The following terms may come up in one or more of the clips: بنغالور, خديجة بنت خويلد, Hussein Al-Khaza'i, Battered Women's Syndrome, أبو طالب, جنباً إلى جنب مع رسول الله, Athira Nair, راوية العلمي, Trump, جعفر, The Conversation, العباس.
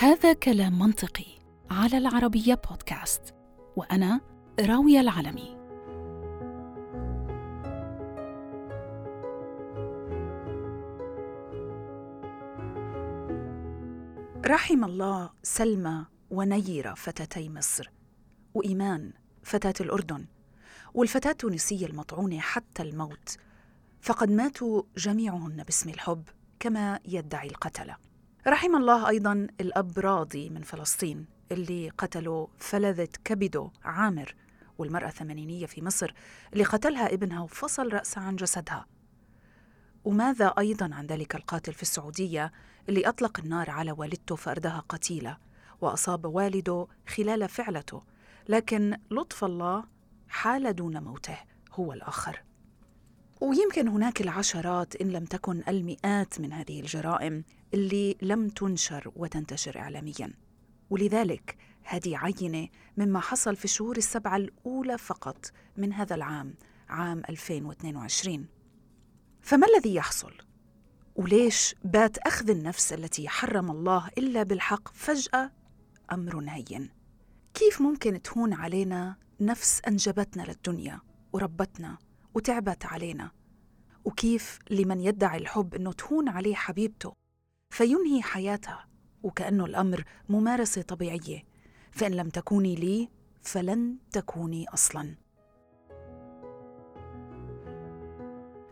هذا كلام منطقي على العربية بودكاست، وأنا راوية العلمي. رحم الله سلمى ونيرة فتاتي مصر، وإيمان فتاة الأردن، والفتاة التونسية المطعونة حتى الموت، فقد ماتوا جميعهن باسم الحب كما يدعي القتلة. رحم الله أيضاً الأب راضي من فلسطين اللي قتلوا فلذة كبده عامر، والمرأة الثمانينية في مصر اللي قتلها ابنها وفصل رأسها عن جسدها. وماذا أيضاً عن ذلك القاتل في السعودية اللي أطلق النار على والدته فأردها قتيلة، وأصاب والده خلال فعلته، لكن لطف الله حال دون موته هو الآخر. ويمكن هناك العشرات إن لم تكن المئات من هذه الجرائم اللي لم تنشر وتنتشر إعلامياً، ولذلك هذه عينة مما حصل في الشهور السبعة الأولى فقط من هذا العام، عام 2022. فما الذي يحصل؟ وليش بات أخذ النفس التي حرم الله إلا بالحق فجأة أمر هين؟ كيف ممكن تهون علينا نفس أنجبتنا للدنيا وربتنا وتعبت علينا؟ وكيف لمن يدعي الحب أنه تهون عليه حبيبته فينهي حياتها وكأنه الأمر ممارسة طبيعية، فإن لم تكوني لي فلن تكوني أصلاً.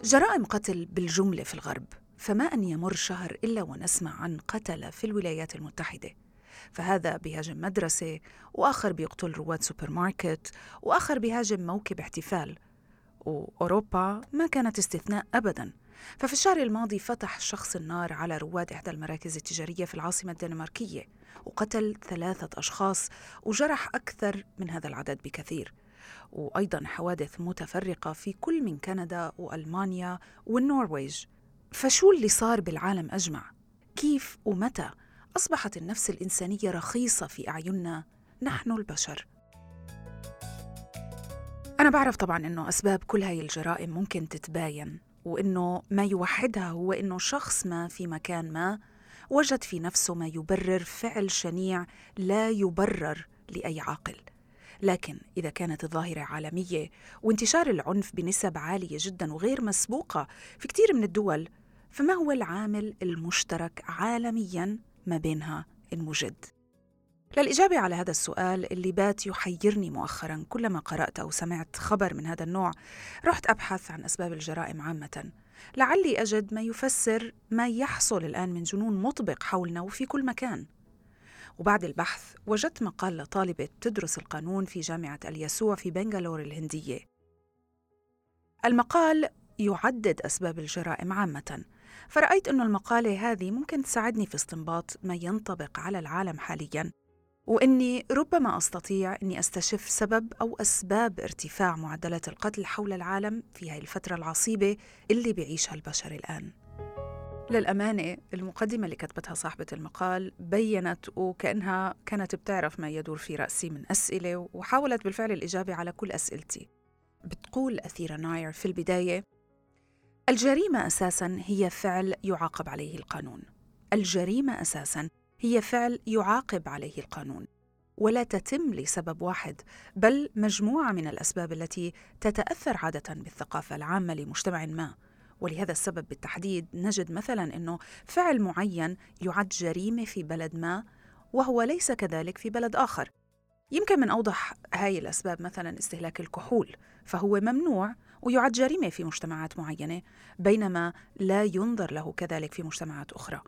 جرائم قتل بالجملة في الغرب، فما أن يمر شهر إلا ونسمع عن قتلة في الولايات المتحدة، فهذا بيهاجم مدرسة، وآخر بيقتل رواد سوبر ماركت، وآخر بيهاجم موكب احتفال. وأوروبا ما كانت استثناء أبداً، ففي الشهر الماضي فتح شخص النار على رواد إحدى المراكز التجارية في العاصمة الدنماركية، وقتل 3 أشخاص وجرح أكثر من هذا العدد بكثير. وأيضاً حوادث متفرقة في كل من كندا وألمانيا والنرويج. فشو اللي صار بالعالم أجمع؟ كيف ومتى أصبحت النفس الإنسانية رخيصة في أعيننا نحن البشر؟ أنا بعرف طبعاً أنه أسباب كل هاي الجرائم ممكن تتباين، وأنه ما يوحدها هو أنه شخص ما في مكان ما وجد في نفسه ما يبرر فعل شنيع لا يبرر لأي عاقل. لكن إذا كانت الظاهرة عالمية وانتشار العنف بنسب عالية جداً وغير مسبوقة في كتير من الدول، فما هو العامل المشترك عالمياً ما بينها إن وجد؟ للإجابة على هذا السؤال اللي بات يحيرني مؤخراً كلما قرأت أو سمعت خبر من هذا النوع، رحت أبحث عن أسباب الجرائم عامةً، لعلي أجد ما يفسر ما يحصل الآن من جنون مطبق حولنا وفي كل مكان. وبعد البحث وجدت مقال لطالبة تدرس القانون في جامعة اليسوع في بنغالور الهندية. المقال يعدد أسباب الجرائم عامةً، فرأيت أن المقالة هذه ممكن تساعدني في استنباط ما ينطبق على العالم حالياً، وإني ربما أستطيع أني أستشف سبب أو أسباب ارتفاع معدلات القتل حول العالم في هاي الفترة العصيبة اللي بيعيشها البشر الآن. للأمانة المقدمة اللي كتبتها صاحبة المقال بيّنت وكأنها كانت بتعرف ما يدور في رأسي من أسئلة، وحاولت بالفعل الإجابة على كل أسئلتي. بتقول أثيرا ناير في البداية: الجريمة أساساً هي فعل يعاقب عليه القانون. الجريمة أساساً هي فعل يعاقب عليه القانون، ولا تتم لسبب واحد، بل مجموعة من الأسباب التي تتأثر عادة بالثقافة العامة لمجتمع ما. ولهذا السبب بالتحديد نجد مثلاً أنه فعل معين يعد جريمة في بلد ما وهو ليس كذلك في بلد آخر. يمكن من أوضح هاي الأسباب مثلاً استهلاك الكحول، فهو ممنوع ويعد جريمة في مجتمعات معينة بينما لا ينظر له كذلك في مجتمعات أخرى.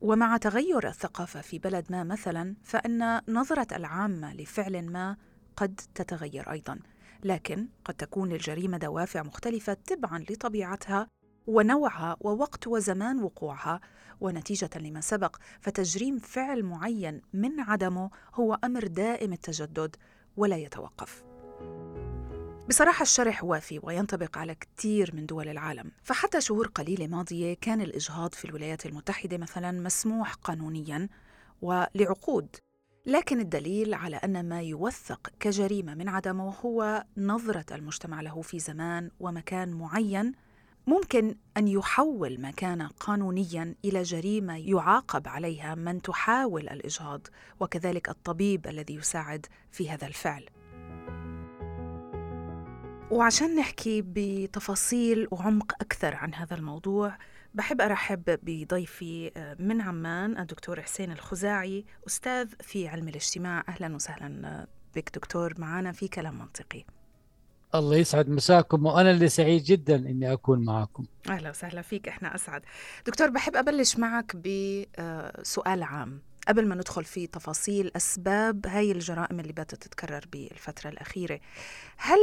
ومع تغير الثقافة في بلد ما مثلاً، فإن نظرة العامة لفعل ما قد تتغير أيضاً، لكن قد تكون للجريمة دوافع مختلفة تبعاً لطبيعتها ونوعها ووقت وزمان وقوعها. ونتيجة لما سبق، فتجريم فعل معين من عدمه هو أمر دائم التجدد ولا يتوقف. بصراحة الشرح وافي وينطبق على كتير من دول العالم، فحتى شهور قليلة ماضية كان الإجهاض في الولايات المتحدة مثلاً مسموح قانونياً ولعقود، لكن الدليل على أن ما يوثق كجريمة من عدمه هو نظرة المجتمع له في زمان ومكان معين ممكن أن يحول ما كان قانونيا إلى جريمة يعاقب عليها من تحاول الإجهاض، وكذلك الطبيب الذي يساعد في هذا الفعل. وعشان نحكي بتفاصيل وعمق أكثر عن هذا الموضوع، بحب أرحب بضيفي من عمان الدكتور حسين الخزاعي، أستاذ في علم الاجتماع. أهلا وسهلا بك دكتور معنا في كلام منطقي. الله يسعد مساكم، وأنا اللي سعيد جدا أني أكون معكم. أهلا وسهلا فيك، إحنا أسعد. دكتور، بحب أبلش معك بسؤال عام قبل ما ندخل في تفاصيل أسباب هاي الجرائم اللي باتت تتكرر بالفترة الأخيرة. هل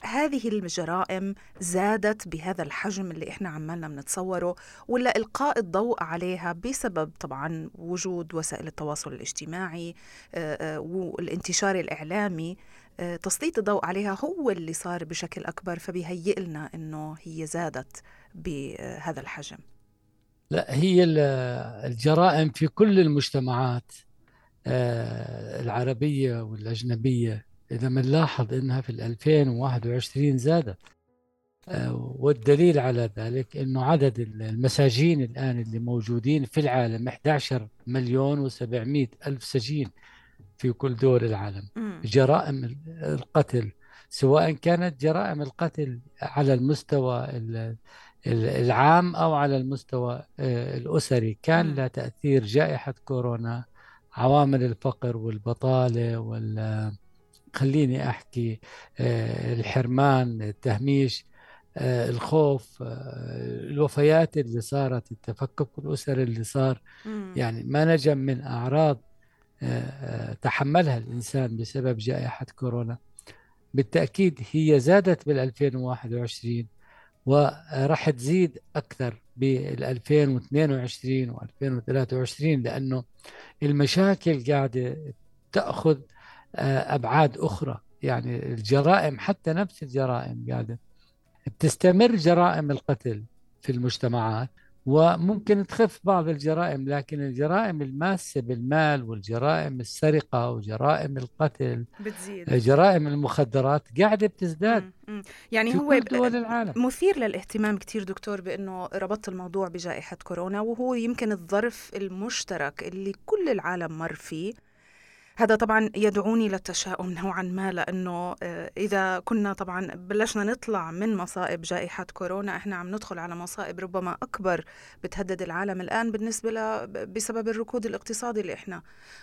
هذه الجرائم زادت بهذا الحجم اللي إحنا عمالنا بنتصوره، ولا إلقاء الضوء عليها بسبب طبعا وجود وسائل التواصل الاجتماعي والانتشار الإعلامي، تسليط الضوء عليها هو اللي صار بشكل أكبر، فبيهيئ لنا أنه هي زادت بهذا الحجم؟ لا، هي الجرائم في كل المجتمعات العربية والأجنبية إذا منلاحظ إنها في 2021 زادت، والدليل على ذلك إنه عدد المساجين الآن اللي موجودين في العالم 11,700,000 سجين في كل دول العالم. جرائم القتل، سواء كانت جرائم القتل على المستوى العام أو على المستوى الأسري، كان لها تأثير جائحة كورونا، عوامل الفقر والبطالة وال خليني أحكي الحرمان، التهميش، الخوف، الوفيات اللي صارت، التفكك الأسري اللي صار، يعني ما نجم من أعراض تحملها الإنسان بسبب جائحة كورونا. بالتأكيد هي زادت بال2021 ورح تزيد أكثر بال2022 و2023، لأنه المشاكل قاعدة تأخذ أبعاد أخرى. يعني الجرائم، حتى نفس الجرائم قاعدة بتستمر، جرائم القتل في المجتمعات، وممكن تخف بعض الجرائم، لكن الجرائم الماسة بالمال والجرائم السرقة وجرائم القتل بتزيد، جرائم المخدرات قاعدة بتزداد. يعني هو مثير للاهتمام كتير دكتور بأنه ربطت الموضوع بجائحة كورونا، وهو يمكن الظرف المشترك اللي كل العالم مر فيه. هذا طبعا يدعوني للتشاؤم نوعا ما، لأنه إذا كنا طبعا بلشنا نطلع من مصائب جائحة كورونا، إحنا عم ندخل على مصائب ربما أكبر بتهدد العالم الآن بالنسبة بسبب الركود الاقتصادي اللي إحنا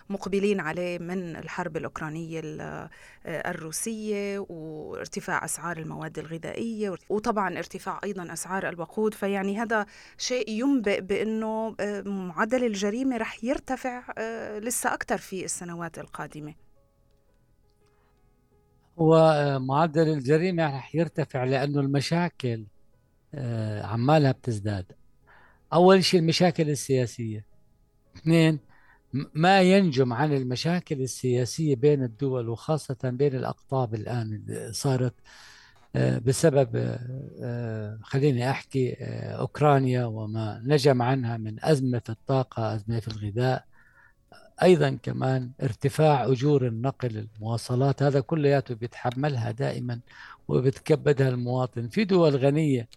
مقبلين عليه من الحرب الأوكرانية الروسية، وارتفاع أسعار المواد الغذائية، وطبعا ارتفاع أيضا أسعار الوقود. فيعني هذا شيء ينبئ بأنه معدل الجريمة رح يرتفع لسه أكتر في السنوات القادمة. ومعدل الجريمة رح يرتفع لأنه المشاكل عمالها بتزداد. أول شيء المشاكل السياسية، 2 ما ينجم عن المشاكل السياسية بين الدول، وخاصة بين الأقطاب الآن اللي صارت بسبب خليني أحكي أوكرانيا وما نجم عنها من أزمة في الطاقة، أزمة في الغذاء، أيضاً كمان ارتفاع أجور النقل، المواصلات، هذا كلياته بيتحملها دائماً وبتكبدها المواطن. في دول غنية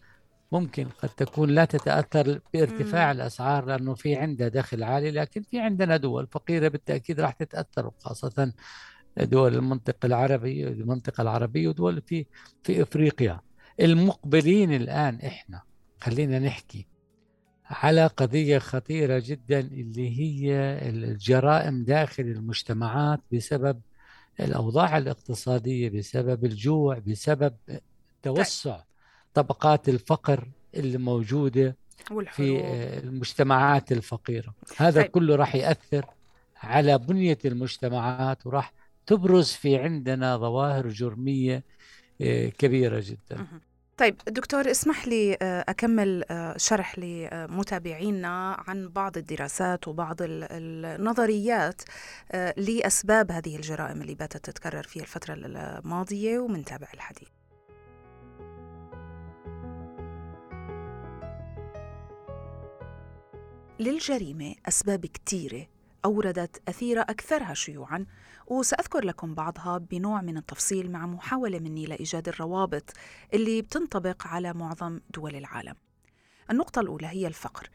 ممكن قد تكون لا تتأثر بارتفاع الأسعار لأنه في عندها دخل عالي، لكن في عندنا دول فقيرة بالتأكيد راح تتأثر، خاصة دول المنطقة العربية ودول في إفريقيا. المقبلين الآن إحنا خلينا نحكي على قضية خطيرة جدا اللي هي الجرائم داخل المجتمعات بسبب الأوضاع الاقتصادية، بسبب الجوع، بسبب توسع طبقات الفقر اللي موجودة في المجتمعات الفقيرة. هذا كله راح يأثر على بنية المجتمعات، وراح تبرز في عندنا ظواهر جرمية كبيرة جدا. طيب دكتور، اسمح لي أكمل شرح لمتابعينا عن بعض الدراسات وبعض النظريات لأسباب هذه الجرائم اللي باتت تتكرر في الفترة الماضية ومنتابع الحديث. للجريمة أسباب كتيرة أوردت أثيرة أكثرها شيوعاً، وسأذكر لكم بعضها بنوع من التفصيل مع محاولة مني لإيجاد الروابط اللي بتنطبق على معظم دول العالم. النقطة الأولى هي الفقر،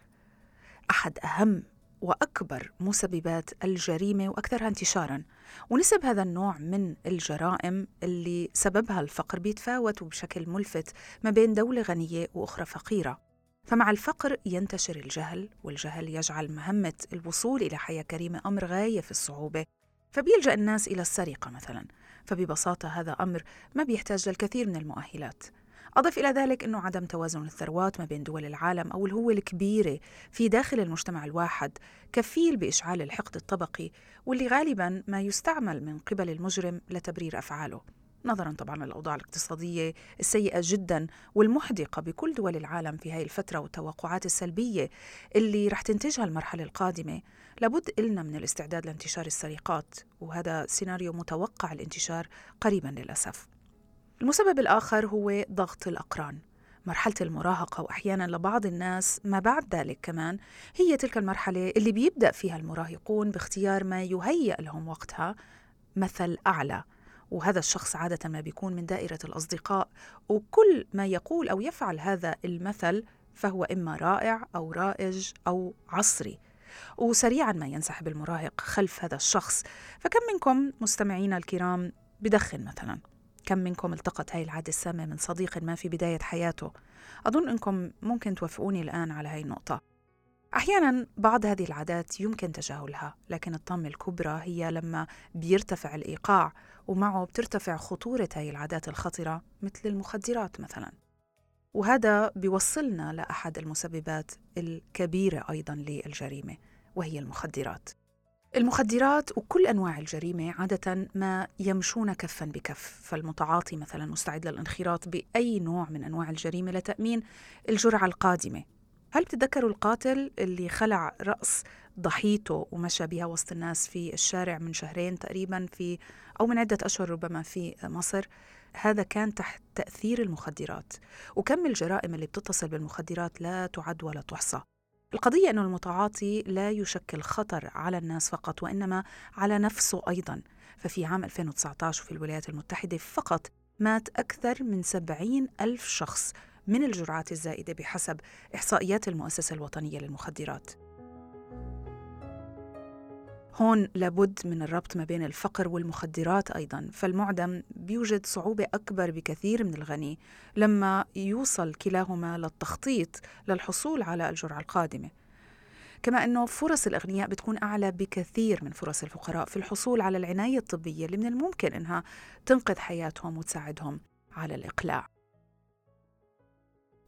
أحد أهم وأكبر مسببات الجريمة وأكثرها انتشاراً، ونسب هذا النوع من الجرائم اللي سببها الفقر بيتفاوت وبشكل ملفت ما بين دولة غنية وأخرى فقيرة. فمع الفقر ينتشر الجهل، والجهل يجعل مهمة الوصول إلى حياة كريمة أمر غاية في الصعوبة، فبيلجأ الناس إلى السرقة مثلاً، فببساطة هذا أمر ما بيحتاج للكثير من المؤهلات. أضف إلى ذلك أنه عدم توازن الثروات ما بين دول العالم أو الهوة الكبيرة في داخل المجتمع الواحد كفيل بإشعال الحقد الطبقي، واللي غالباً ما يستعمل من قبل المجرم لتبرير أفعاله، نظراً طبعاً للأوضاع الاقتصادية السيئة جداً والمحدقة بكل دول العالم في هاي الفترة والتوقعات السلبية اللي رح تنتجها المرحلة القادمة. لابد إلنا من الاستعداد لانتشار السرقات، وهذا سيناريو متوقع الانتشار قريباً للأسف. المسبب الآخر هو ضغط الأقران. مرحلة المراهقة وأحياناً لبعض الناس ما بعد ذلك كمان هي تلك المرحلة اللي بيبدأ فيها المراهقون باختيار ما يهيأ لهم وقتها مثل أعلى، وهذا الشخص عادة ما بيكون من دائرة الأصدقاء، وكل ما يقول أو يفعل هذا المثل فهو إما رائع أو رائج أو عصري، وسريعاً ما ينسحب المراهق خلف هذا الشخص. فكم منكم مستمعينا الكرام بدخن مثلاً؟ كم منكم التقط هاي العادة السامة من صديق ما في بداية حياته؟ أظن أنكم ممكن توافقوني الآن على هاي النقطة. أحياناً بعض هذه العادات يمكن تجاهلها، لكن الطامة الكبرى هي لما بيرتفع الإيقاع ومعه بترتفع خطورة هاي العادات الخطرة مثل المخدرات مثلاً، وهذا بيوصلنا لأحد المسببات الكبيرة أيضاً للجريمة، وهي المخدرات. المخدرات وكل أنواع الجريمة عادة ما يمشون كفاً بكف، فالمتعاطي مثلاً مستعد للانخراط بأي نوع من أنواع الجريمة لتأمين الجرعة القادمة. هل بتتذكروا القاتل اللي خلع رأس ضحيته ومشى بها وسط الناس في الشارع من شهرين تقريباً في أو من عدة أشهر ربما في مصر؟ هذا كان تحت تأثير المخدرات، وكم الجرائم اللي بتتصل بالمخدرات لا تعد ولا تحصى. القضية أن المتعاطي لا يشكل خطر على الناس فقط، وإنما على نفسه أيضاً. ففي عام 2019 في الولايات المتحدة فقط مات أكثر من 70,000 شخص من الجرعات الزائدة بحسب إحصائيات المؤسسة الوطنية للمخدرات. هون لابد من الربط ما بين الفقر والمخدرات أيضاً، فالمعدم بيوجد صعوبة أكبر بكثير من الغني لما يوصل كلاهما للتخطيط للحصول على الجرعة القادمة، كما أنه فرص الأغنياء بتكون أعلى بكثير من فرص الفقراء في الحصول على العناية الطبية اللي من الممكن أنها تنقذ حياتهم وتساعدهم على الإقلاع.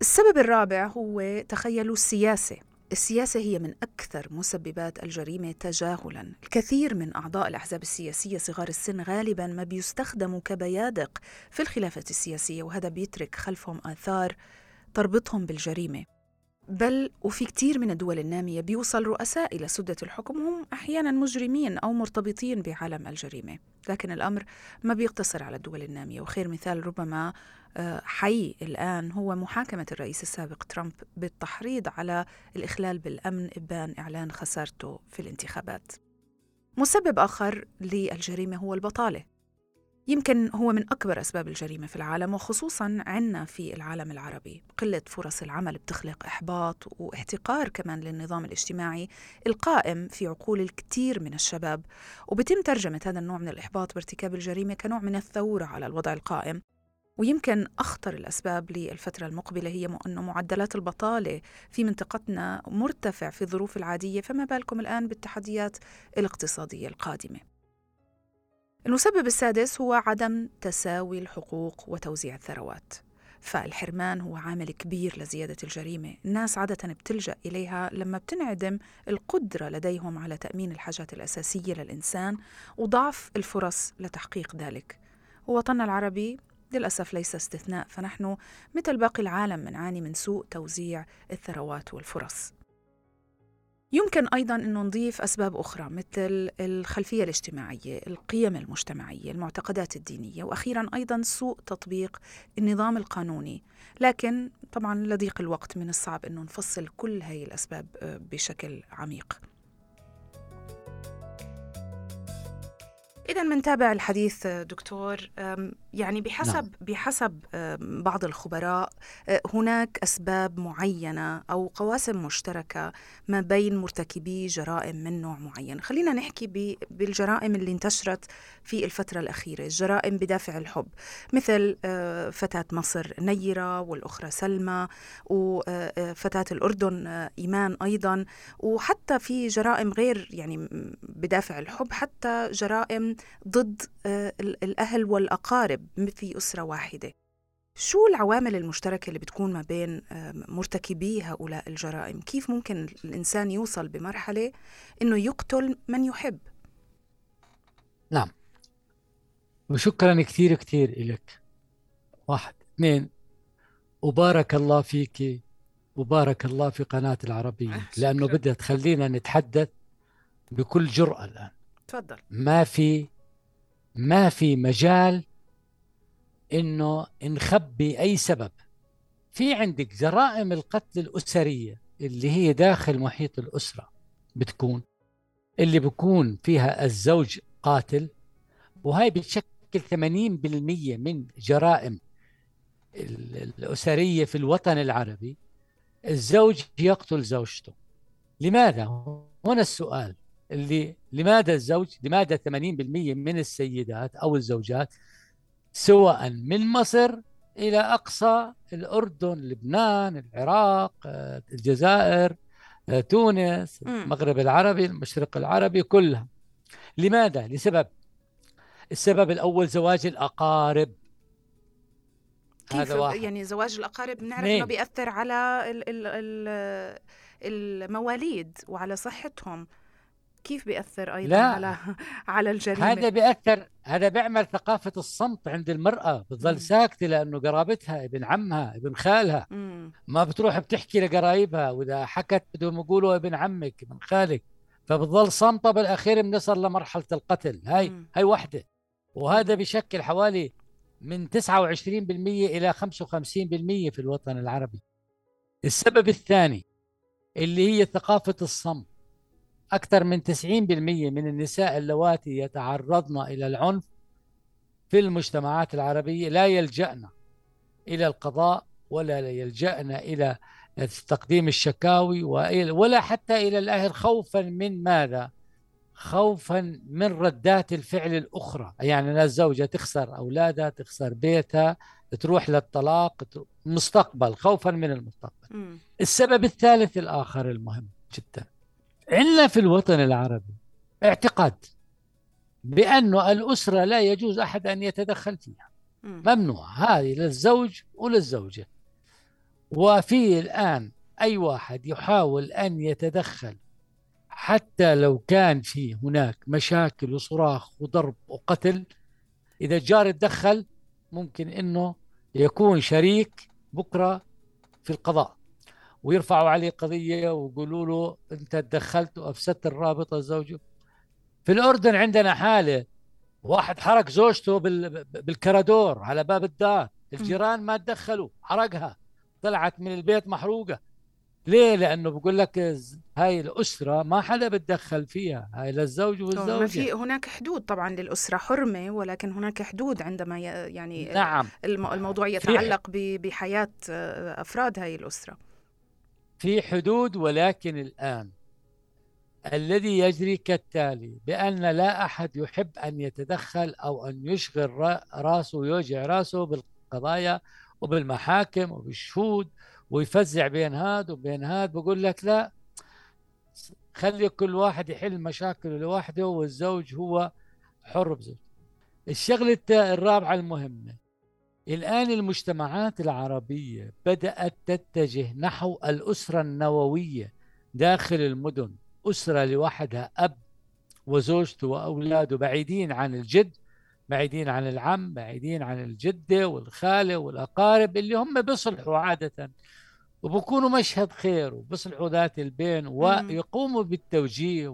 السبب الرابع هو تخيلوا السياسة. السياسة هي من أكثر مسببات الجريمة تجاهلاً. الكثير من أعضاء الأحزاب السياسية صغار السن غالباً ما بيستخدموا كبيادق في الخلافة السياسية، وهذا بيترك خلفهم آثار تربطهم بالجريمة. بل وفي كثير من الدول النامية بيوصل رؤساء إلى سدة الحكم هم أحياناً مجرمين أو مرتبطين بعالم الجريمة، لكن الأمر ما بيقتصر على الدول النامية، وخير مثال ربما حي الآن هو محاكمة الرئيس السابق ترامب بالتحريض على الإخلال بالأمن إبان إعلان خسارته في الانتخابات. مسبب آخر للجريمة هو البطالة، يمكن هو من أكبر أسباب الجريمة في العالم، وخصوصاً عنا في العالم العربي. قلة فرص العمل بتخلق إحباط واحتقار كمان للنظام الاجتماعي القائم في عقول الكثير من الشباب، وبتم ترجمة هذا النوع من الإحباط بارتكاب الجريمة كنوع من الثورة على الوضع القائم. ويمكن أخطر الأسباب للفترة المقبلة هي أن معدلات البطالة في منطقتنا مرتفع في الظروف العادية، فما بالكم الآن بالتحديات الاقتصادية القادمة. المسبب السادس هو عدم تساوي الحقوق وتوزيع الثروات، فالحرمان هو عامل كبير لزيادة الجريمة. الناس عادة بتلجأ إليها لما بتنعدم القدرة لديهم على تأمين الحاجات الأساسية للإنسان وضعف الفرص لتحقيق ذلك. ووطننا العربي للأسف ليس استثناء، فنحن مثل باقي العالم منعاني من سوء توزيع الثروات والفرص. يمكن أيضاً أنه نضيف أسباب أخرى مثل الخلفية الاجتماعية، القيم المجتمعية، المعتقدات الدينية، وأخيراً أيضاً سوء تطبيق النظام القانوني. لكن طبعاً لضيق الوقت من الصعب أنه نفصل كل هاي الأسباب بشكل عميق. إذا منتابع الحديث دكتور، يعني بحسب بعض الخبراء هناك أسباب معينة أو قواسم مشتركة ما بين مرتكبي جرائم من نوع معين. خلينا نحكي بالجرائم اللي انتشرت في الفترة الأخيرة، الجرائم بدافع الحب، مثل فتاة مصر نيرة والأخرى سلمى وفتاة الأردن إيمان أيضا، وحتى في جرائم غير يعني بدافع الحب، حتى جرائم ضد الأهل والأقارب في أسرة واحدة. شو العوامل المشتركة اللي بتكون ما بين مرتكبي هؤلاء الجرائم؟ كيف ممكن الإنسان يوصل بمرحلة إنه يقتل من يحب؟ نعم، وشكراً كثير كثير إلك. 1 2 وبارك الله فيك وبارك الله في قناة العربية، لأنه بدها تخلينا نتحدث بكل جرأة الآن. تفضل. ما في مجال إنه نخبي أي سبب. في عندك جرائم القتل الأسرية اللي هي داخل محيط الأسرة، بتكون اللي بكون فيها الزوج قاتل، وهي بتشكل 80% من جرائم الأسرية في الوطن العربي. الزوج يقتل زوجته. لماذا؟ هنا السؤال اللي لماذا الزوج، لماذا 80% من السيدات أو الزوجات سواء من مصر إلى أقصى الأردن، لبنان، العراق، الجزائر، تونس، المغرب العربي، المشرق العربي، كلها لماذا؟ لسبب. السبب الأول زواج الأقارب. هذا يعني زواج الأقارب نعرف أنه بيأثر على المواليد وعلى صحتهم. كيف بيأثر أيضا على الجريمة؟ هذا بيأثر، هذا بيعمل ثقافة الصمت عند المرأة، بتظل ساكتة لأنه قرابتها، ابن عمها، ابن خالها، ما بتروح بتحكي لقرايبها، وإذا حكت بدهم يقولوا ابن عمك، ابن خالك، فبتظل صمتة. بالأخير بنصل لمرحلة القتل. هاي واحدة. وهذا بشكل حوالي من 29% إلى 55% في الوطن العربي. السبب الثاني اللي هي ثقافة الصمت. أكثر من 90% من النساء اللواتي يتعرضن إلى العنف في المجتمعات العربية لا يلجأن إلى القضاء، ولا يلجأن إلى تقديم الشكاوي، ولا حتى إلى الأهل، خوفاً من ماذا؟ خوفاً من ردات الفعل الأخرى. يعني الزوجة تخسر أولادها، تخسر بيتها، تروح للطلاق، مستقبل، خوفاً من المستقبل. السبب الثالث الآخر المهم جداً، عندنا في الوطن العربي اعتقاد بأنه الأسرة لا يجوز أحد أن يتدخل فيها، ممنوع، هذه للزوج وللزوجة. وفي الآن أي واحد يحاول أن يتدخل حتى لو كان في هناك مشاكل وصراخ وضرب وقتل، إذا الجار تدخل ممكن أنه يكون شريك بكرة في القضاء، ويرفعوا عليه قضية ويقولوا له أنت تدخلت وأفسدت الرابطة زوجه. في الأردن عندنا حالة، واحد حرق زوجته بالكرادور على باب الدار، الجيران ما تدخلوا، حرقها، طلعت من البيت محروقة. ليه؟ لأنه بقول لك هاي الأسرة ما حدا بتدخل فيها، هاي للزوج والزوجة. في هناك حدود طبعا للأسرة، حرمة، ولكن هناك حدود عندما يعني نعم. الموضوع يتعلق بحياة أفراد هاي الأسرة، في حدود. ولكن الآن الذي يجري كالتالي، بأن لا أحد يحب أن يتدخل أو أن يشغل رأسه ويوجع رأسه بالقضايا وبالمحاكم وبالشهود، ويفزع بين هاد وبين هاد. بقول لك لا، خلي كل واحد يحل مشاكله لوحده، والزوج هو حر بزوجه. الشغلة الرابعة المهمة، الآن المجتمعات العربية بدأت تتجه نحو الأسرة النووية داخل المدن، أسرة لوحدها، أب وزوجته وأولاده، بعيدين عن الجد، بعيدين عن العم، بعيدين عن الجدة والخالة والأقارب اللي هم بيصلحوا عادة، وبكونوا مشهد خير، وبيصلحوا ذات البين، ويقوموا بالتوجيه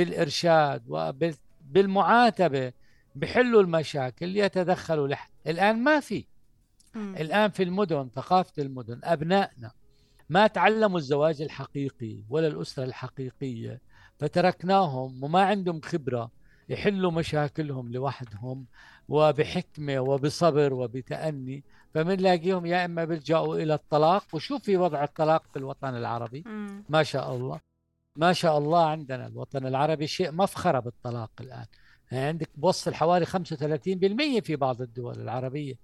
وبالإرشاد وبالمعاتبة، بحلوا المشاكل، يتدخلوا لحد الآن ما في. الآن في المدن، ثقافة المدن، أبنائنا ما تعلموا الزواج الحقيقي ولا الأسرة الحقيقية، فتركناهم وما عندهم خبرة. يحلوا مشاكلهم لوحدهم وبحكمة وبصبر وبتأني، فمنلاقيهم يا إما بيلجأوا إلى الطلاق. وشوفي وضع الطلاق في الوطن العربي ما شاء الله، ما شاء الله عندنا الوطن العربي شيء مفخرة بالطلاق الآن، يعني عندك بوصل حوالي 35% في بعض الدول العربية.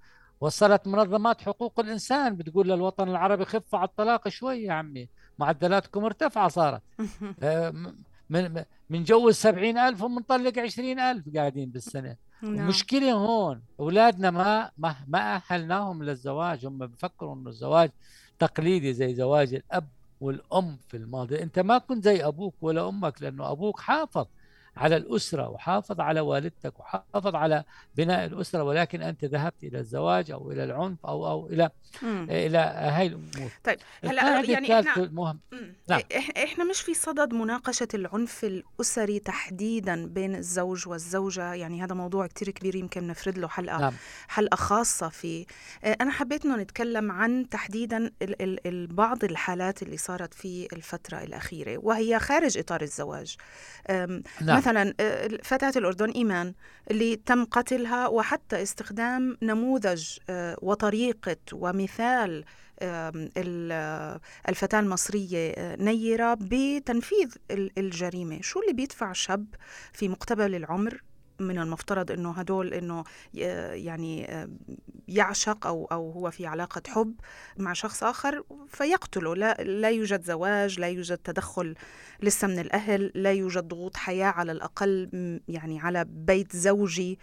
وصلت منظمات حقوق الإنسان بتقول للوطن العربي خفوا على الطلاق شوي يا عمي، معدلاتكم ارتفعة صارت، من جو 70,000 ومنطلق 20,000 قاعدين بالسنة. المشكلة هون أولادنا ما أهلناهم للزواج، هم بفكروا إنه الزواج تقليدي زي زواج الأب والأم في الماضي. أنت ما كنت زي أبوك ولا أمك، لأنه أبوك حافظ على الأسرة وحافظ على والدتك وحافظ على بناء الأسرة، ولكن أنت ذهبت إلى الزواج أو إلى العنف أو إلى هاي الأمور. طيب هلا يعني إحنا مش في صدد مناقشة العنف الأسري تحديدا بين الزوج والزوجة، يعني هذا موضوع كتير كبير يمكن نفرد له حلقة خاصة فيه. أنا حبيت إنه نتكلم عن تحديدا بعض الحالات اللي صارت في الفترة الأخيرة وهي خارج إطار الزواج. مثلا فتاة الأردن إيمان اللي تم قتلها، وحتى استخدام نموذج وطريقة ومثال الفتاة المصرية نيرة بتنفيذ الجريمة. شو اللي بيدفع شاب في مقتبل العمر، من المفترض انه هدول انه يعني يعشق او هو في علاقة حب مع شخص اخر فيقتله؟ لا يوجد زواج، لا يوجد تدخل لسه من الاهل، لا يوجد ضغوط حياة على الاقل يعني على بيت زوجي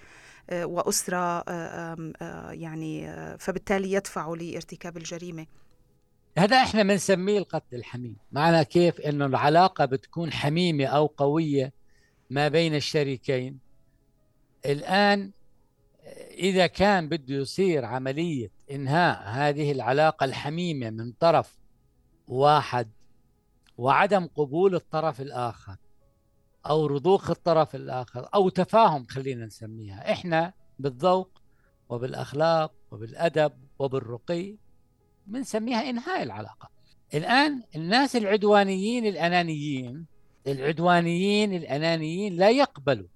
واسرة، يعني فبالتالي يدفعوا لارتكاب الجريمة. هذا احنا بنسميه القتل الحميم، معنى كيف انه العلاقة بتكون حميمة او قوية ما بين الشريكين. الآن إذا كان بده يصير عملية إنهاء هذه العلاقة الحميمة من طرف واحد وعدم قبول الطرف الآخر أو رضوخ الطرف الآخر أو تفاهم، خلينا نسميها إحنا بالذوق وبالأخلاق وبالأدب وبالرقي بنسميها إنهاء العلاقة. الآن الناس العدوانيين الأنانيين لا يقبلوا،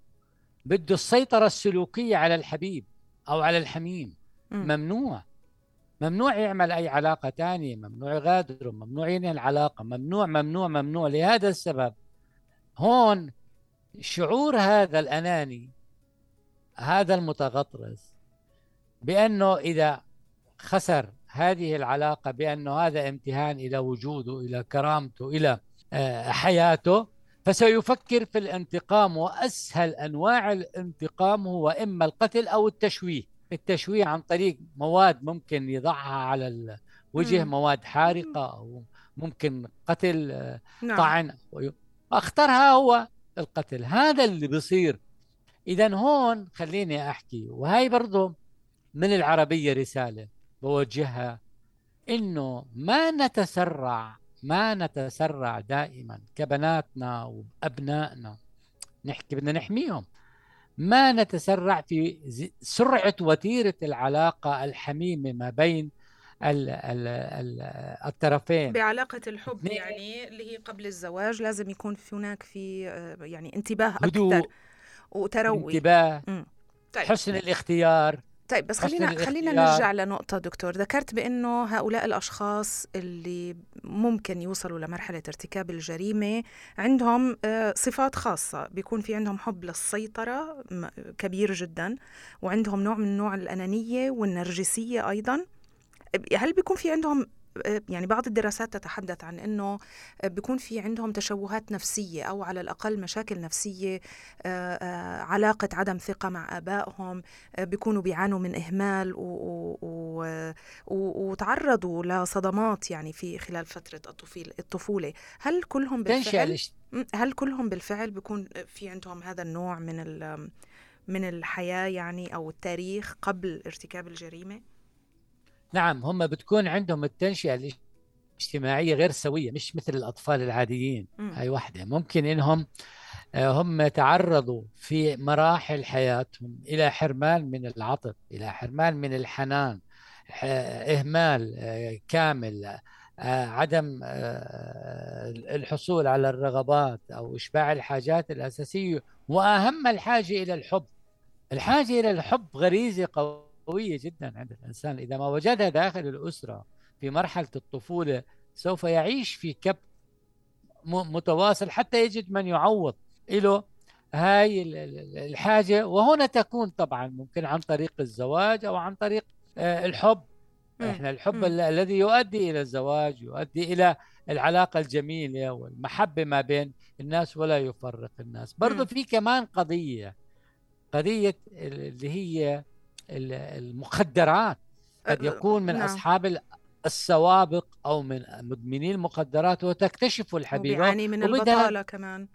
بده السيطرة السلوكية على الحبيب أو على الحميم. ممنوع يعمل أي علاقة تانية، ممنوع يغادر، ممنوع ينهي العلاقة، ممنوع. لهذا السبب هون شعور هذا الأناني، هذا المتغطرس، بأنه إذا خسر هذه العلاقة بأنه هذا امتهان إلى وجوده، إلى كرامته، إلى حياته، فسيفكر في الانتقام. وأسهل أنواع الانتقام هو إما القتل أو التشويه عن طريق مواد ممكن يضعها على الوجه، مواد حارقة، أو ممكن قتل طعن. أخطرها هو القتل، هذا اللي بيصير. إذن هون خليني أحكي، وهي برضو من العربية رسالة بوجهها، إنه ما نتسرع دائما كبناتنا وأبنائنا، بدنا نحميهم، ما نتسرع في سرعة وتيرة العلاقة الحميمة ما بين الطرفين بعلاقة الحب. يعني اللي هي قبل الزواج لازم يكون في هناك في يعني انتباه أكثر وتروي، انتباه، حسن الاختيار. طيب بس خلينا نرجع لنقطة دكتور، ذكرت بأنه هؤلاء الأشخاص اللي ممكن يوصلوا لمرحلة ارتكاب الجريمة عندهم صفات خاصة، بيكون في عندهم حب للسيطرة كبير جدا، وعندهم نوع من نوع الأنانية والنرجسية أيضا. هل بيكون في عندهم يعني بعض الدراسات تتحدث عن أنه بيكون في عندهم تشوهات نفسية أو على الأقل مشاكل نفسية، علاقة عدم ثقة مع آبائهم، بيكونوا بيعانوا من إهمال وتعرضوا لصدمات يعني في خلال فترة الطفولة. هل كلهم بالفعل بيكون في عندهم هذا النوع من الحياة يعني أو التاريخ قبل ارتكاب الجريمة؟ نعم، هم بتكون عندهم التنشئة الاجتماعية غير سوية، مش مثل الأطفال العاديين. هاي واحدة. ممكن إنهم هم تعرضوا في مراحل حياتهم إلى حرمان من العطف، إلى حرمان من الحنان، إهمال كامل، عدم الحصول على الرغبات أو إشباع الحاجات الأساسية وأهم الحاجة إلى الحب. الحاجة إلى الحب غريزة قوية جدا عند الإنسان، إذا ما وجدها داخل الأسرة في مرحلة الطفولة سوف يعيش في كبت متواصل حتى يجد من يعوض له هاي الحاجة، وهنا تكون طبعا ممكن عن طريق الزواج أو عن طريق الحب. إحنا الحب الذي يؤدي إلى الزواج، يؤدي إلى العلاقة الجميلة والمحبة ما بين الناس ولا يفرق الناس. برضو في كمان قضية اللي هي المخدرات، قد يكون من أصحاب السوابق أو من مدمني المخدرات وتكتشفوا الحبيبة وبيعاني من البطالة كمان،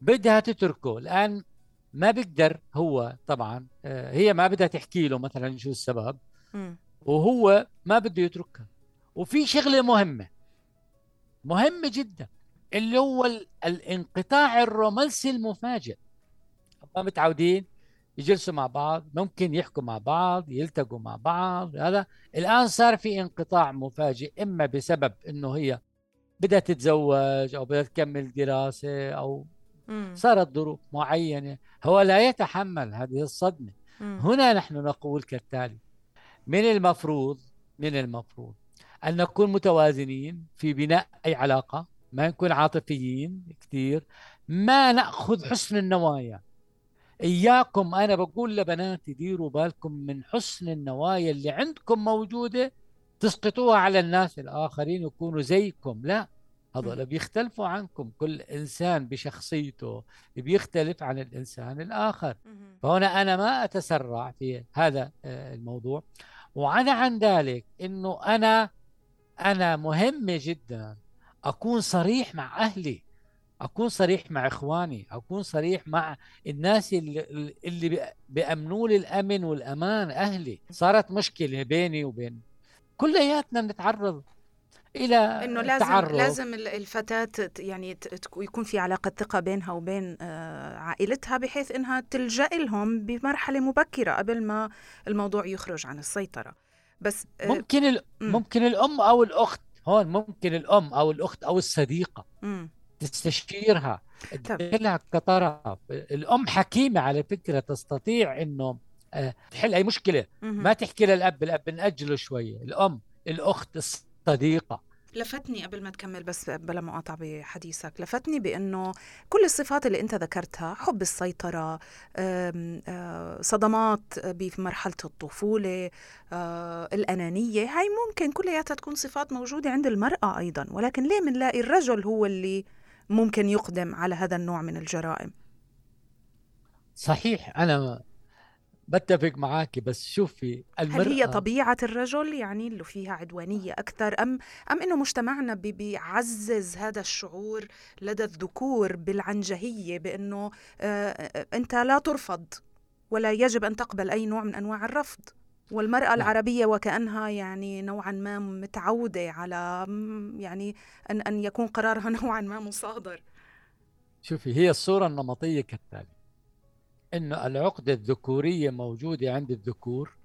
بدها تتركه الآن ما بيقدر هو، طبعا هي ما بدها تحكي له مثلا شو السبب وهو ما بده يتركها. وفي شغلة مهمة جدا اللي هو الانقطاع الرومانسي المفاجئ. ما متعودين يجلسوا مع بعض، ممكن يحكوا مع بعض، يلتقوا مع بعض، هذا الآن صار في انقطاع مفاجئ، إما بسبب إنه هي بدها تتزوج أو بدها تكمل دراسة أو صارت ظروف معينة، هو لا يتحمل هذه الصدمة. هنا نحن نقول كالتالي: من المفروض أن نكون متوازنين في بناء أي علاقة، ما نكون عاطفيين كثير، ما نأخذ حسن النوايا. إياكم، أنا بقول لبناتي ديروا بالكم من حسن النوايا اللي عندكم موجودة تسقطوها على الناس الآخرين يكونوا زيكم. لا، هذول بيختلفوا عنكم، كل إنسان بشخصيته بيختلف عن الإنسان الآخر. فهنا أنا ما أتسرع في هذا الموضوع. وعلى عن ذلك إنه أنا مهمة جدا أكون صريح مع أهلي، أكون صريح مع إخواني، أكون صريح مع الناس اللي بيأمنوا لي الأمن والأمان. أهلي صارت مشكلة بيني وبين كلياتنا، بنتعرض إلى إنه لازم الفتاة يعني يكون في علاقة ثقة بينها وبين عائلتها، بحيث إنها تلجأ لهم بمرحلة مبكرة قبل ما الموضوع يخرج عن السيطرة. بس ممكن الأم أو الأخت، هون ممكن الأم أو الأخت أو الصديقة تستشيرها تدخلها كطرف. الأم حكيمة على فكرة، تستطيع إنه تحل أي مشكلة، ما تحكي للأب، الأب نأجله شوية. الأم، الأخت، صديقة. لفتني قبل ما تكمل، بس بلا مقاطعة بحديثك، لفتني بأنه كل الصفات اللي أنت ذكرتها، حب السيطرة، صدمات بمرحلة الطفولة، الأنانية، هاي ممكن كلها تكون صفات موجودة عند المرأة أيضا، ولكن ليه منلاقي الرجل هو اللي ممكن يقدم على هذا النوع من الجرائم؟ صحيح، أنا بتفق معاكي، بس شوفي المرأة، هل هي طبيعة الرجل يعني اللي فيها عدوانية أكثر، أم إنه مجتمعنا بيعزز هذا الشعور لدى الذكور بالعنجهية، بأنه أنت لا ترفض ولا يجب أن تقبل أي نوع من أنواع الرفض، والمرأة العربية وكأنها يعني نوعا ما متعودة على يعني أن يكون قرارها نوعا ما مصادر. شوفي، هي الصورة النمطية كالتالي: إنه العقدة الذكورية موجودة عند الذكور،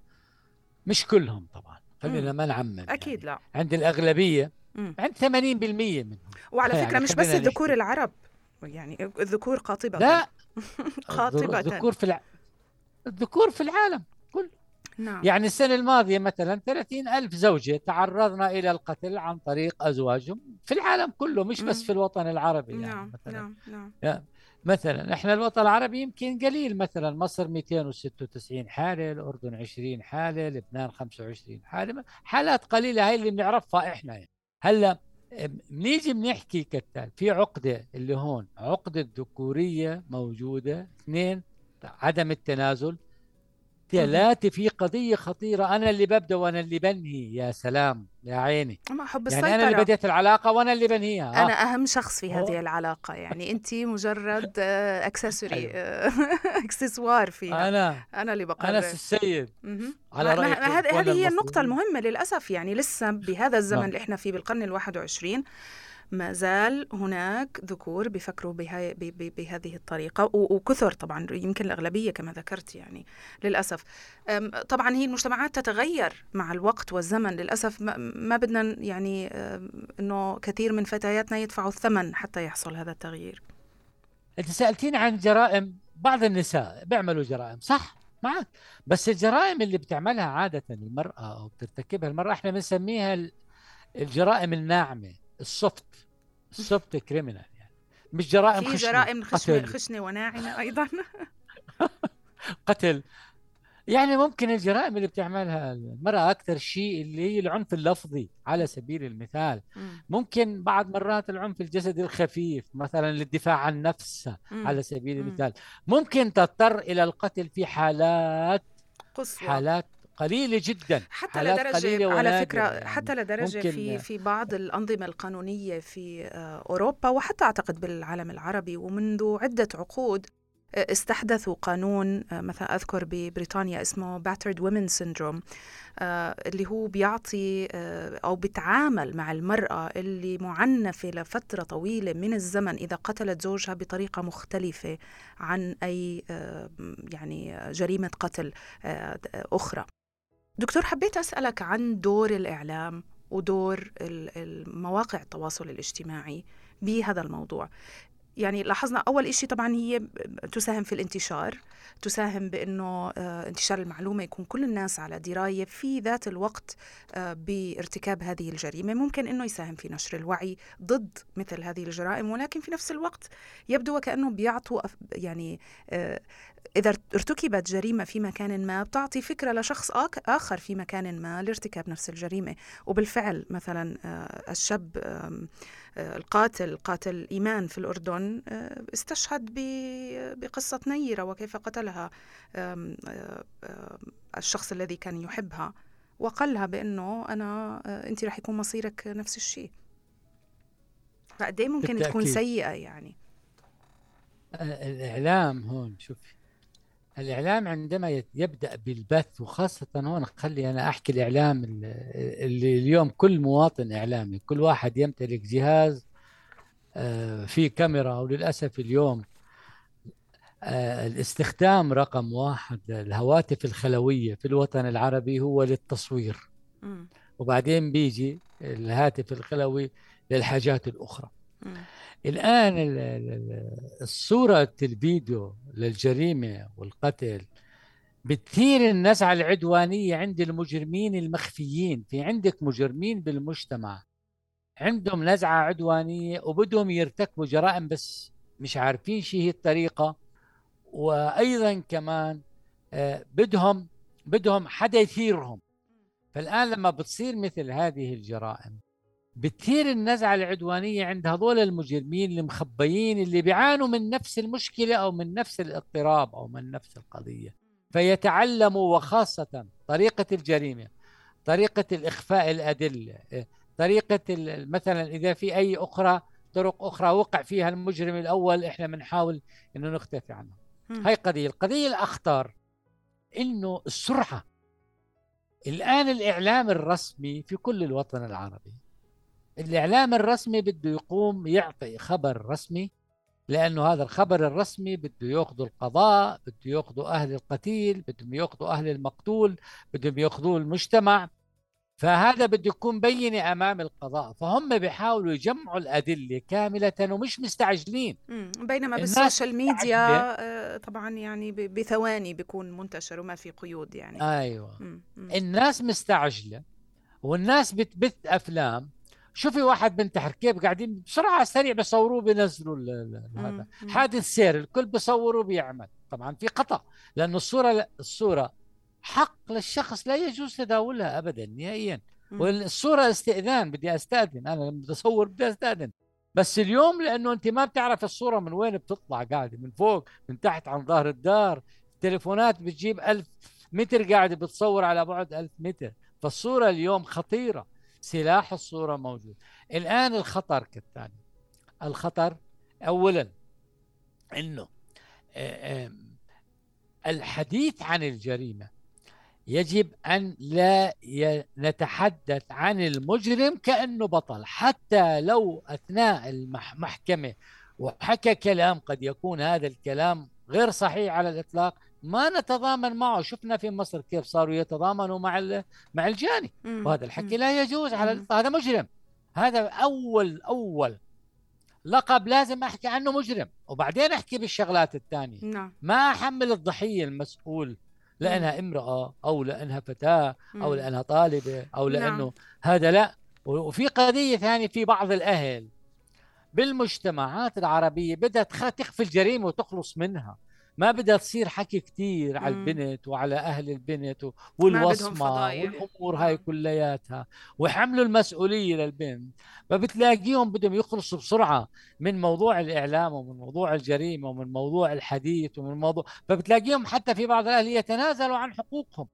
مش كلهم طبعا، خلينا ما نعمم، أكيد يعني لا، عند الأغلبية، عند 80% منهم. وعلى فكرة يعني مش بس الذكور العرب، يعني الذكور قاطبة، لا قاطبة، الذكور في العالم كله. نعم. يعني السنة الماضية مثلا 30,000 زوجة تعرضنا إلى القتل عن طريق أزواجهم في العالم كله، مش بس في الوطن العربي. يعني نعم مثلا نعم. مثلا احنا الوطن العربي يمكن قليل، مثلا مصر 296 حالة، الأردن 20 حالة، لبنان 25 حالة، حالات قليلة هاي اللي بنعرفها احنا يعني. هلا بنيجي بنحكي كالتالي: في عقدة اللي هون، عقدة الذكورية موجودة، 2 عدم التنازل، 3 في قضية خطيرة، أنا اللي ببدأ وأنا اللي بنهي. يا سلام يا عيني، يعني أنا اللي بديت العلاقة وأنا اللي بنهيها، أنا أهم شخص في هذه العلاقة، يعني أنت مجرد أكسسوري، أكسسوار فيها، أنا اللي بقرر، أنا السيد على رأيك. هذه هي النقطة المهمة للأسف، يعني لسه بهذا الزمن اللي إحنا فيه بالقرن 21 ما زال هناك ذكور بيفكروا بهذه الطريقة، وكثر طبعا، يمكن الأغلبية كما ذكرت يعني للأسف. طبعا هي المجتمعات تتغير مع الوقت والزمن للأسف، ما بدنا يعني أنه كثير من فتياتنا يدفعوا الثمن حتى يحصل هذا التغيير. انت سالتين عن جرائم بعض النساء بيعملوا جرائم صح معك، بس الجرائم اللي بتعملها عاده المراه او بترتكبها المراه احنا بنسميها الجرائم الناعمه، السوفت كريمنال، يعني مش جرائم خشنه، في جرائم خشنه وناعمه ايضا قتل، يعني ممكن الجرائم اللي بتعملها المرأة أكثر شيء اللي هي العنف اللفظي على سبيل المثال، ممكن بعض مرات العنف الجسدي الخفيف مثلا للدفاع عن نفسها على سبيل المثال، ممكن تضطر إلى القتل في حالات قصوى، حالات قليلة جدا، حتى لدرجة على فكرة يعني حتى لدرجة في بعض الأنظمة القانونية في أوروبا وحتى أعتقد بالعالم العربي ومنذ عدة عقود استحدثوا قانون مثلا أذكر ببريطانيا اسمه Battered Women's Syndrome اللي هو بيعطي أو بتعامل مع المرأة اللي معنفة لفترة طويلة من الزمن إذا قتلت زوجها بطريقة مختلفة عن أي يعني جريمة قتل أخرى. دكتور، حبيت أسألك عن دور الإعلام ودور المواقع التواصل الاجتماعي بهذا الموضوع. يعني لاحظنا أول إشي طبعاً هي تساهم في الانتشار، تساهم بأنه انتشار المعلومة، يكون كل الناس على دراية في ذات الوقت بارتكاب هذه الجريمة، ممكن أنه يساهم في نشر الوعي ضد مثل هذه الجرائم، ولكن في نفس الوقت يبدو وكأنه بيعطوا يعني إذا ارتكبت جريمة في مكان ما بتعطي فكرة لشخص آخر في مكان ما لارتكاب نفس الجريمة. وبالفعل مثلا الشاب القاتل إيمان في الأردن استشهد بقصة نيرة وكيف قتلها الشخص الذي كان يحبها وقالها بأنه أنت رح يكون مصيرك نفس الشيء. فقدي ممكن بالتأكيد تكون سيئة. يعني الإعلام هون، شوفي الإعلام عندما يبدأ بالبث، وخاصة هون خلي أنا أحكي الإعلام اللي اليوم كل مواطن إعلامي، كل واحد يمتلك جهاز فيه كاميرا، وللأسف اليوم الاستخدام رقم واحد الهواتف الخلوية في الوطن العربي هو للتصوير، وبعدين بيجي الهاتف الخلوي للحاجات الأخرى. الآن الصورة الفيديو للجريمة والقتل بتثير الناس على العدوانية عند المجرمين المخفيين. في عندك مجرمين بالمجتمع عندهم نزعة عدوانية وبدهم يرتكبوا جرائم بس مش عارفين شي هي الطريقة، وأيضا كمان بدهم حدا يثيرهم. فالآن لما بتصير مثل هذه الجرائم بتثير النزعة العدوانية عند هذول المجرمين المخبيين اللي بيعانوا من نفس المشكلة أو من نفس الاضطراب أو من نفس القضية، فيتعلموا، وخاصة طريقة الجريمة، طريقة الإخفاء الأدلة، طريقة مثلا إذا في أي أخرى طرق أخرى وقع فيها المجرم الأول إحنا بنحاول إنه نختفي عنه. هاي قضية. القضية الأخطر إنه السرعة. الآن الإعلام الرسمي في كل الوطن العربي، الإعلام الرسمي بده يقوم يعطي خبر رسمي، لأنه هذا الخبر الرسمي بده يأخذوا القضاء، بده يأخذوا أهل القتيل، بدهم يأخذوا أهل المقتول، بدهم يأخذوا المجتمع، فهذا بده يكون بيني أمام القضاء. فهم بيحاولوا يجمعوا الأدلة كاملة ومش مستعجلين، بينما بالسوشيال ميديا طبعا يعني بثواني بيكون منتشر وما في قيود. يعني أيوة الناس مستعجلة والناس بتبث أفلام. شوفي واحد بنتحر كيف قاعدين بسرعة سريع بصوروه بنزلوا هذا حادث سير، الكل بصوروه بيعمل. طبعا في قطع، لأن الصورة حق للشخص لا يجوز تداولها أبدا نهائيا، والصورة استئذان، بدي أستأذن أنا لما بصور بدي أستأذن. بس اليوم لأنه أنت ما بتعرف الصورة من وين بتطلع، قاعدة من فوق من تحت عن ظهر الدار، التليفونات بتجيب 1000 متر قاعدة بتصور على بعد 1000 متر، فالصورة اليوم خطيرة، سلاح الصورة موجود. الآن الخطر كالتالي، الخطر أولا أنه الحديث عن الجريمة يجب أن لا نتحدث عن المجرم كأنه بطل، حتى لو أثناء المحكمة وحكى كلام قد يكون هذا الكلام غير صحيح على الإطلاق، ما نتضامن معه. شفنا في مصر كيف صاروا يتضامنوا مع الجاني، وهذا الحكي لا يجوز على هذا مجرم. هذا أول لقب لازم أحكي عنه مجرم وبعدين أحكي بالشغلات الثانية. نعم. ما أحمل الضحية المسؤول لأنها امرأة أو لأنها فتاة أو لأنها طالبة أو لأنه نعم. هذا لا. وفي قضية ثانية في بعض الأهل بالمجتمعات العربية بدها تخفي الجريمة وتخلص منها، ما بدها تصير حكي كتير على البنت وعلى أهل البنت والوصمة والأمور هاي كلياتها وحملوا المسؤولية للبنت. فبتلاقيهم بدهم يخلصوا بسرعة من موضوع الإعلام ومن موضوع الجريمة ومن موضوع الحديث ومن موضوع، فبتلاقيهم حتى في بعض الأهل يتنازلوا عن حقوقهم،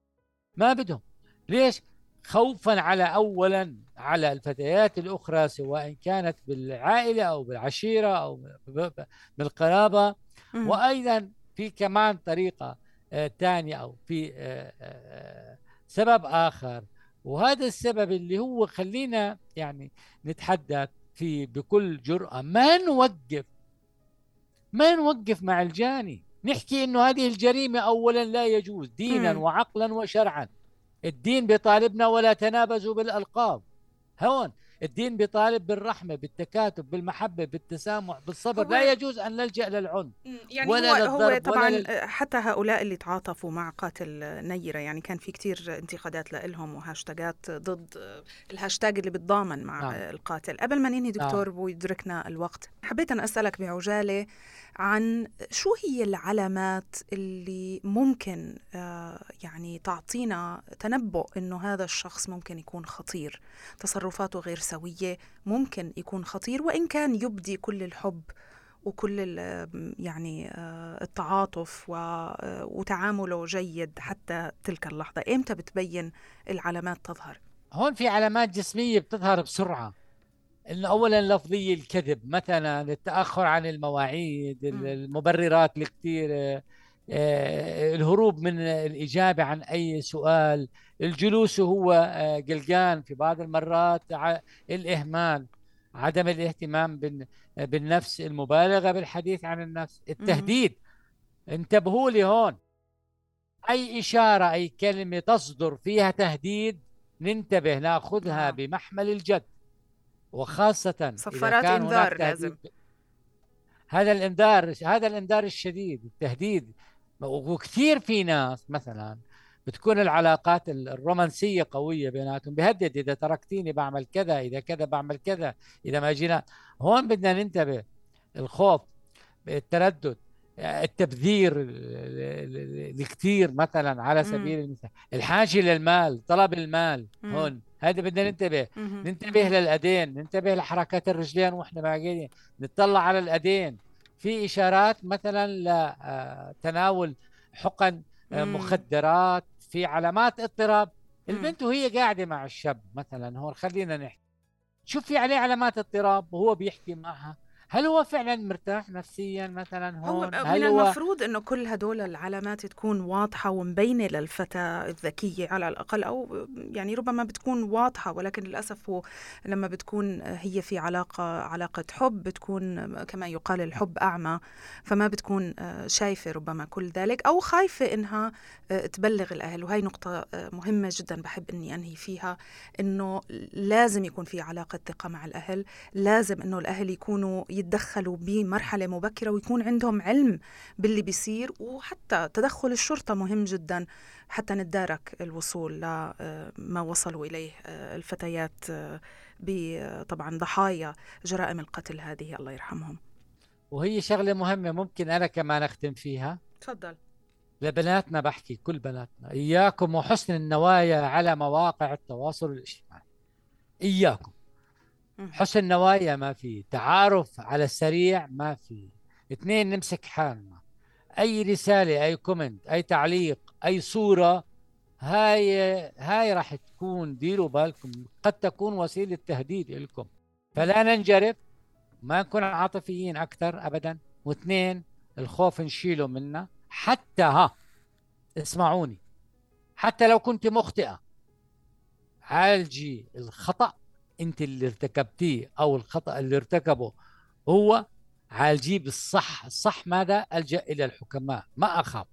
ما بدهم. ليش؟ خوفا على أولا على الفتيات الأخرى سواء كانت بالعائلة أو بالعشيرة أو بالقرابة، وأيضا في كمان طريقة تانية أو في سبب آخر، وهذا السبب اللي هو خلينا يعني نتحدث فيه بكل جرأة، ما نوقف مع الجاني، نحكي إنه هذه الجريمة أولا لا يجوز دينا وعقلا وشرعا. الدين بيطالبنا ولا تنابزوا بالألقاب، هون الدين بيطالب بالرحمة بالتكاتف بالمحبة بالتسامح بالصبر، لا يجوز أن نلجأ للعنف يعني ولا هو طبعا ولا حتى هؤلاء اللي تعاطفوا مع قاتل نيرة، يعني كان في كتير انتقادات لهم وهاشتاجات ضد الهاشتاج اللي بتضامن مع القاتل. قبل ما ننهي دكتور ويدركنا الوقت، حبيت أن أسألك بعجالة عن شو هي العلامات اللي ممكن يعني تعطينا تنبؤ إنه هذا الشخص ممكن يكون خطير، تصرفاته غير سوية ممكن يكون خطير، وإن كان يبدي كل الحب وكل يعني التعاطف وتعامله جيد حتى تلك اللحظة. إمتى بتبين العلامات تظهر؟ هون في علامات جسمية بتظهر بسرعة، إنه أولاً لفظي الكذب مثلاً، التأخر عن المواعيد، المبررات الكثيرة، الهروب من الإجابة عن أي سؤال، الجلوس هو قلقان في بعض المرات، الإهمال، عدم الاهتمام بالنفس، المبالغة بالحديث عن النفس، التهديد. انتبهوا لي هون، أي إشارة أي كلمة تصدر فيها تهديد ننتبه، نأخذها بمحمل الجد، وخاصة إذا كان هناك تهديد. هذا الإنذار الشديد، التهديد. وكثير في ناس مثلا بتكون العلاقات الرومانسية قوية بيناتهم، بيهدد إذا تركتيني بعمل كذا، إذا كذا بعمل كذا، إذا ما جينا. هون بدنا ننتبه، الخوف، التردد، التبذير الكثير مثلا على سبيل المثال، الحاجة للمال، طلب المال، هون هذا بدنا ننتبه. ننتبه للأدين، ننتبه لحركات الرجلين وإحنا باقيين، نتطلع على الأدين، في إشارات مثلا لتناول حقن مخدرات، في علامات اضطراب. البنت وهي قاعدة مع الشاب مثلا، هون خلينا نحكي، شوف في عليه علامات اضطراب وهو بيحكي معها، هل هو فعلا مرتاح نفسيا مثلا؟ هون هو من المفروض انه كل هدول العلامات تكون واضحه ومبينه للفتاه الذكيه على الاقل، او يعني ربما بتكون واضحه، ولكن للاسف هو لما بتكون هي في علاقه حب، بتكون كما يقال الحب اعمى، فما بتكون شايفه ربما كل ذلك، او خايفه انها تبلغ الاهل. وهي نقطه مهمه جدا بحب اني انهي فيها، انه لازم يكون في علاقه ثقه مع الاهل، لازم انه الاهل يكونوا يتدخلوا بمرحلة مبكرة ويكون عندهم علم باللي بيصير، وحتى تدخل الشرطة مهم جدا حتى نتدارك الوصول لما وصلوا إليه الفتيات طبعا ضحايا جرائم القتل هذه، الله يرحمهم. وهي شغلة مهمة ممكن أنا كمان أختم فيها، تفضل، لبناتنا، بحكي كل بناتنا، إياكم وحسن النوايا على مواقع التواصل الاجتماعي، إياكم حسن نوايا، ما في تعارف على السريع، ما في اثنين نمسك حالنا، اي رسالة اي كومنت اي تعليق اي صورة، هاي راح تكون، ديروا بالكم، قد تكون وسيلة تهديد لكم. فلا ننجرف، ما نكون عاطفيين اكثر ابدا، واثنين الخوف نشيله منا، حتى اسمعوني، حتى لو كنت مخطئة عالجي الخطأ انت اللي ارتكبتيه او الخطأ اللي ارتكبه هو، عالجيه بالصح. الصح ماذا؟ ألجأ الى الحكماء، ما اخاف،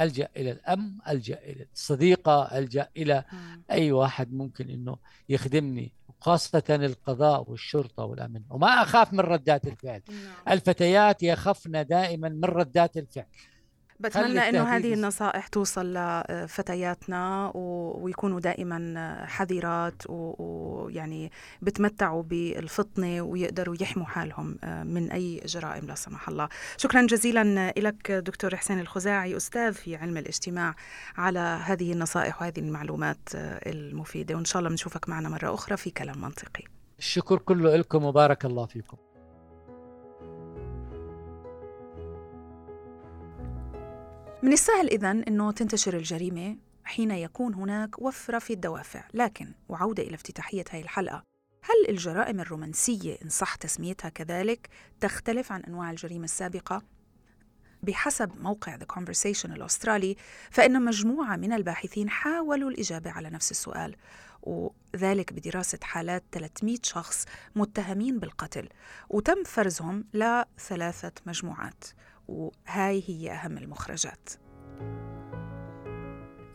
ألجأ الى الام، ألجأ الى الصديقة، ألجأ الى اي واحد ممكن انه يخدمني خاصة القضاء والشرطة والأمن، وما أخاف من ردات الفعل. الفتيات يخفن دائما من ردات الفعل. بتمنى إنه هذه النصائح توصل لفتياتنا ويكونوا دائما حذرات ويعني بتمتعوا بالفطنة ويقدروا يحموا حالهم من أي جرائم لا سمح الله. شكرا جزيلا لك دكتور حسين الخزاعي، أستاذ في علم الاجتماع، على هذه النصائح وهذه المعلومات المفيدة، وإن شاء الله بنشوفك معنا مرة أخرى في كلام منطقي. الشكر كله لكم وبارك الله فيكم. من السهل إذن أنه تنتشر الجريمة حين يكون هناك وفرة في الدوافع، لكن وعودة إلى افتتاحية هذه الحلقة، هل الجرائم الرومانسية إن صح تسميتها كذلك تختلف عن أنواع الجريمة السابقة؟ بحسب موقع The Conversation الأسترالي، فإن مجموعة من الباحثين حاولوا الإجابة على نفس السؤال، وذلك بدراسة حالات 300 شخص متهمين بالقتل، وتم فرزهم لثلاثة مجموعات، وهاي هي أهم المخرجات.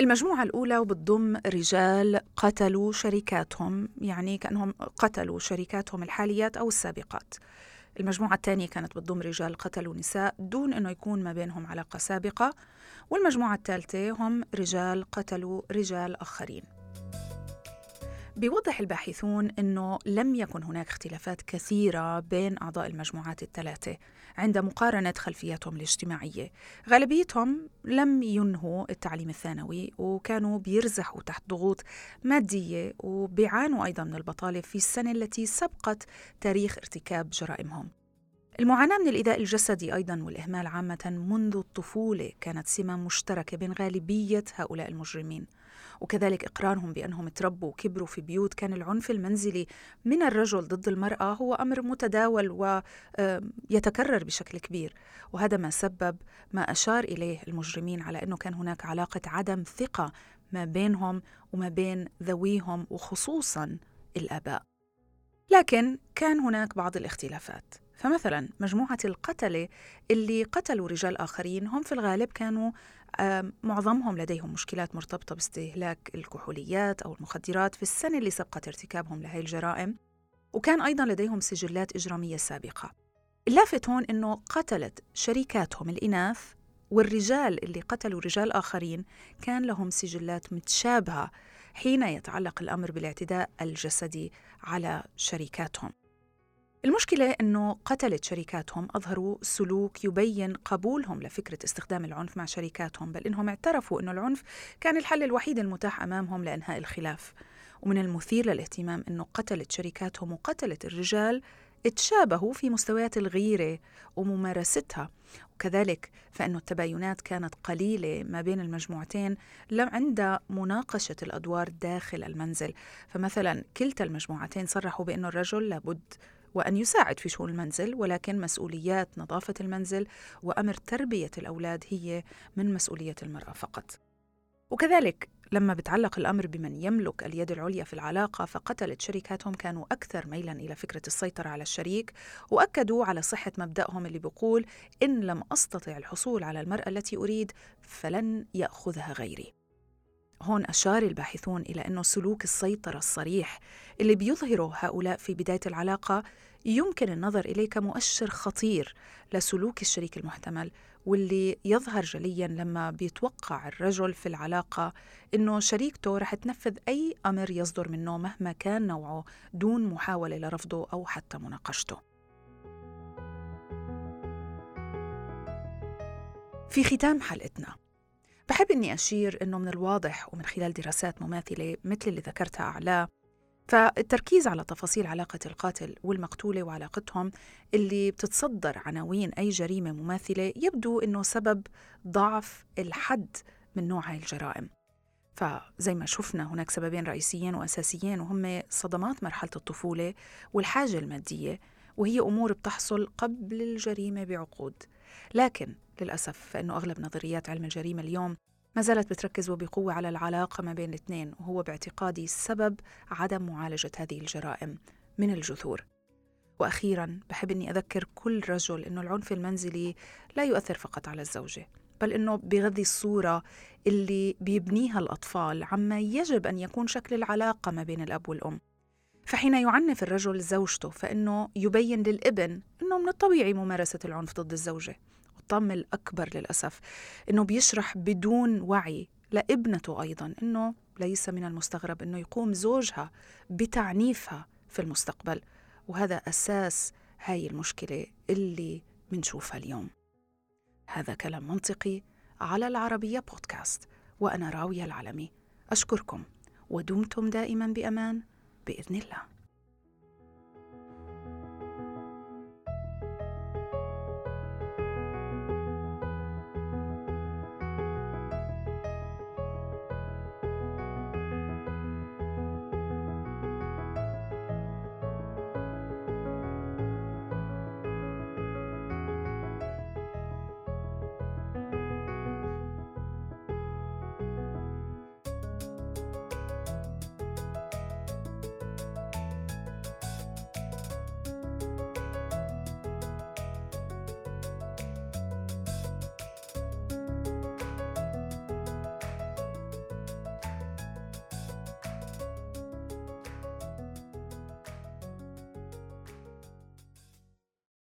المجموعة الأولى وبتضم رجال قتلوا شريكاتهم، يعني كأنهم قتلوا شريكاتهم الحاليات أو السابقات. المجموعة الثانية كانت بتضم رجال قتلوا نساء دون أنه يكون ما بينهم علاقة سابقة. والمجموعة الثالثة هم رجال قتلوا رجال آخرين. بيوضح الباحثون أنه لم يكن هناك اختلافات كثيرة بين أعضاء المجموعات الثلاثة عند مقارنة خلفياتهم الاجتماعية. غالبيتهم لم ينهوا التعليم الثانوي، وكانوا بيرزحوا تحت ضغوط مادية، وبيعانوا أيضا من البطالة في السنة التي سبقت تاريخ ارتكاب جرائمهم. المعاناة من الإيذاء الجسدي أيضا والإهمال عامة منذ الطفولة كانت سمة مشتركة بين غالبية هؤلاء المجرمين، وكذلك إقرارهم بأنهم تربوا وكبروا في بيوت كان العنف المنزلي من الرجل ضد المرأة هو أمر متداول ويتكرر بشكل كبير، وهذا ما سبب ما أشار إليه المجرمين على أنه كان هناك علاقة عدم ثقة ما بينهم وما بين ذويهم وخصوصا الآباء. لكن كان هناك بعض الاختلافات، فمثلا مجموعة القتلة اللي قتلوا رجال آخرين هم في الغالب كانوا معظمهم لديهم مشكلات مرتبطة باستهلاك الكحوليات أو المخدرات في السنة اللي سبقت ارتكابهم لهذه الجرائم، وكان أيضا لديهم سجلات إجرامية سابقة. اللافت هون أنه قتلت شريكاتهم الإناث، والرجال اللي قتلوا رجال آخرين كان لهم سجلات متشابهة حين يتعلق الأمر بالاعتداء الجسدي على شريكاتهم. المشكلة أنه قتلت شريكاتهم أظهروا سلوك يبين قبولهم لفكرة استخدام العنف مع شريكاتهم، بل إنهم اعترفوا أنه العنف كان الحل الوحيد المتاح أمامهم لإنهاء الخلاف. ومن المثير للاهتمام أنه قتلت شريكاتهم وقتلت الرجال اتشابهوا في مستويات الغيرة وممارستها، وكذلك فإن التباينات كانت قليلة ما بين المجموعتين عند مناقشة الأدوار داخل المنزل. فمثلا كلتا المجموعتين صرحوا بأن الرجل لابد وأن يساعد في شؤون المنزل، ولكن مسؤوليات نظافة المنزل وأمر تربية الأولاد هي من مسؤولية المرأة فقط. وكذلك لما بتعلق الأمر بمن يملك اليد العليا في العلاقة، فقتلت شريكاتهم كانوا أكثر ميلاً إلى فكرة السيطرة على الشريك، وأكدوا على صحة مبدأهم اللي بيقول إن لم أستطع الحصول على المرأة التي أريد فلن يأخذها غيري. هون أشار الباحثون إلى أنه سلوك السيطرة الصريح اللي بيظهره هؤلاء في بداية العلاقة يمكن النظر إليه كمؤشر خطير لسلوك الشريك المحتمل، واللي يظهر جلياً لما بيتوقع الرجل في العلاقة أنه شريكته رح تنفذ أي أمر يصدر منه مهما كان نوعه دون محاولة لرفضه أو حتى مناقشته. في ختام حلقتنا بحب أني أشير أنه من الواضح ومن خلال دراسات مماثلة مثل اللي ذكرتها أعلى، فالتركيز على تفاصيل علاقة القاتل والمقتولة وعلاقتهم اللي بتتصدر عناوين أي جريمة مماثلة يبدو أنه سبب ضعف الحد من نوع هاي الجرائم. فزي ما شفنا هناك سببين رئيسيين وأساسيين، وهم صدمات مرحلة الطفولة والحاجة المادية، وهي أمور بتحصل قبل الجريمة بعقود. لكن للأسف فإنه أغلب نظريات علم الجريمة اليوم ما زالت بتركز وبقوة على العلاقة ما بين الاثنين، وهو باعتقادي سبب عدم معالجة هذه الجرائم من الجذور. وأخيراً بحب أني أذكر كل رجل أنه العنف المنزلي لا يؤثر فقط على الزوجة، بل أنه بيغذي الصورة اللي بيبنيها الأطفال عما يجب أن يكون شكل العلاقة ما بين الأب والأم. فحين يعنف الرجل زوجته فإنه يبين للابن إنه من الطبيعي ممارسة العنف ضد الزوجة. والطم الأكبر للأسف إنه بيشرح بدون وعي لابنته أيضاً إنه ليس من المستغرب إنه يقوم زوجها بتعنيفها في المستقبل، وهذا أساس هاي المشكلة اللي منشوفها اليوم. هذا كلام منطقي على العربية بودكاست، وأنا راوية العلمي. أشكركم ودمتم دائما بأمان بإذن الله.